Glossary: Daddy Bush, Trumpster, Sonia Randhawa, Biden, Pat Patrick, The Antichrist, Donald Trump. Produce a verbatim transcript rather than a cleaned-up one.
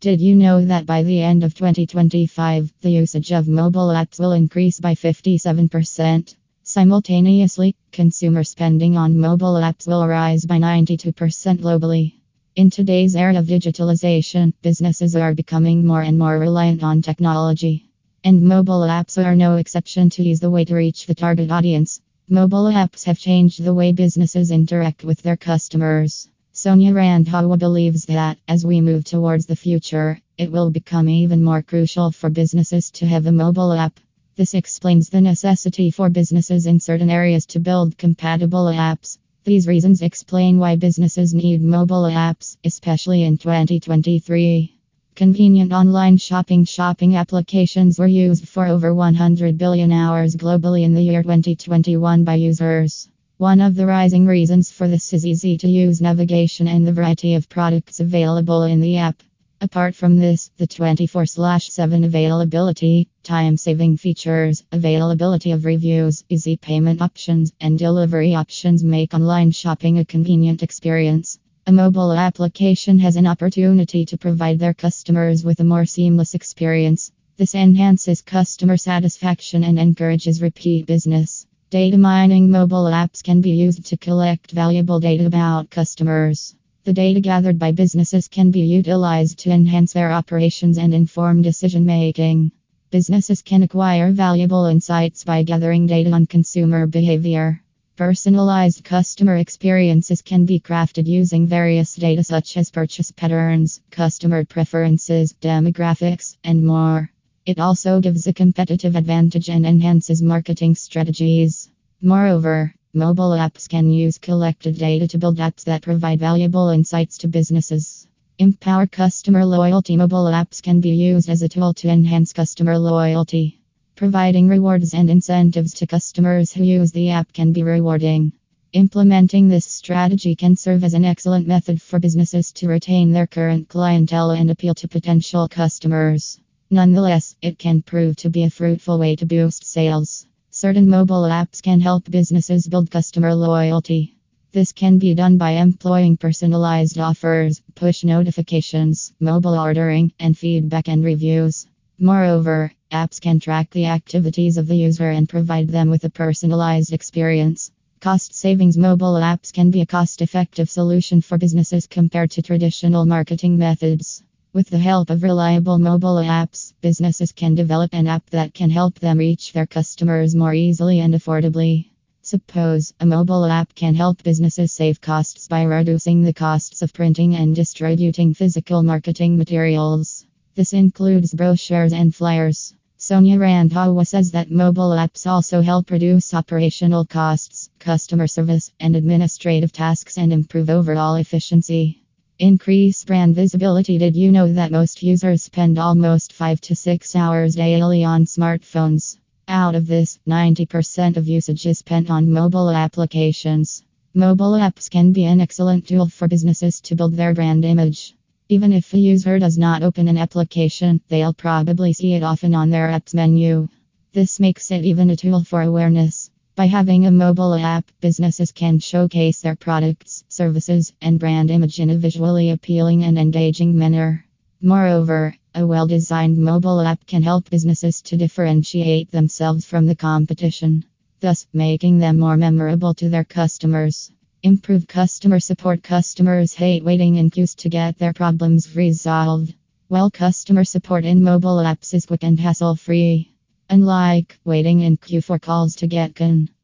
Did you know that by the end of twenty twenty-five, the usage of mobile apps will increase by fifty-seven percent? Simultaneously, consumer spending on mobile apps will rise by ninety-two percent globally. In today's era of digitalization, businesses are becoming more and more reliant on technology. And mobile apps are no exception to use the way to reach the target audience. Mobile apps have changed the way businesses interact with their customers. Sonia Randhawa believes that, as we move towards the future, it will become even more crucial for businesses to have a mobile app. This explains the necessity for businesses in certain areas to build compatible apps. These reasons explain why businesses need mobile apps, especially in twenty twenty-three. Convenient online shopping shopping applications were used for over one hundred billion hours globally in the year twenty twenty-one by users. One of the rising reasons for this is easy-to-use navigation and the variety of products available in the app. Apart from this, the twenty-four seven availability, time-saving features, availability of reviews, easy payment options, and delivery options make online shopping a convenient experience. A mobile application has an opportunity to provide their customers with a more seamless experience. This enhances customer satisfaction and encourages repeat business. Data mining. Mobile apps can be used to collect valuable data about customers. The data gathered by businesses can be utilized to enhance their operations and inform decision-making. Businesses can acquire valuable insights by gathering data on consumer behavior. Personalized customer experiences can be crafted using various data such as purchase patterns, customer preferences, demographics, and more. It also gives a competitive advantage and enhances marketing strategies. Moreover, mobile apps can use collected data to build apps that provide valuable insights to businesses. Empower customer loyalty. Mobile apps can be used as a tool to enhance customer loyalty. Providing rewards and incentives to customers who use the app can be rewarding. Implementing this strategy can serve as an excellent method for businesses to retain their current clientele and appeal to potential customers. Nonetheless, it can prove to be a fruitful way to boost sales. Certain mobile apps can help businesses build customer loyalty. This can be done by employing personalized offers, push notifications, mobile ordering, and feedback and reviews. Moreover, apps can track the activities of the user and provide them with a personalized experience. Cost savings. Mobile apps can be a cost-effective solution for businesses compared to traditional marketing methods. With the help of reliable mobile apps, businesses can develop an app that can help them reach their customers more easily and affordably. Suppose a mobile app can help businesses save costs by reducing the costs of printing and distributing physical marketing materials. This includes brochures and flyers. Sonia Randhawa says that mobile apps also help reduce operational costs, customer service, and administrative tasks and improve overall efficiency. Increase brand visibility. Did you know that most users spend almost five to six hours daily on smartphones? Out of this, ninety percent of usage is spent on mobile applications. Mobile apps can be an excellent tool for businesses to build their brand image. Even if a user does not open an application, they'll probably see it often on their app's menu. This makes it even a tool for awareness. By having a mobile app, businesses can showcase their products, services, and brand image in a visually appealing and engaging manner. Moreover, a well-designed mobile app can help businesses to differentiate themselves from the competition, thus making them more memorable to their customers. Improve customer support. Customers hate waiting in queues to get their problems resolved. While customer support in mobile apps is quick and hassle-free. Unlike waiting in queue for calls to get done.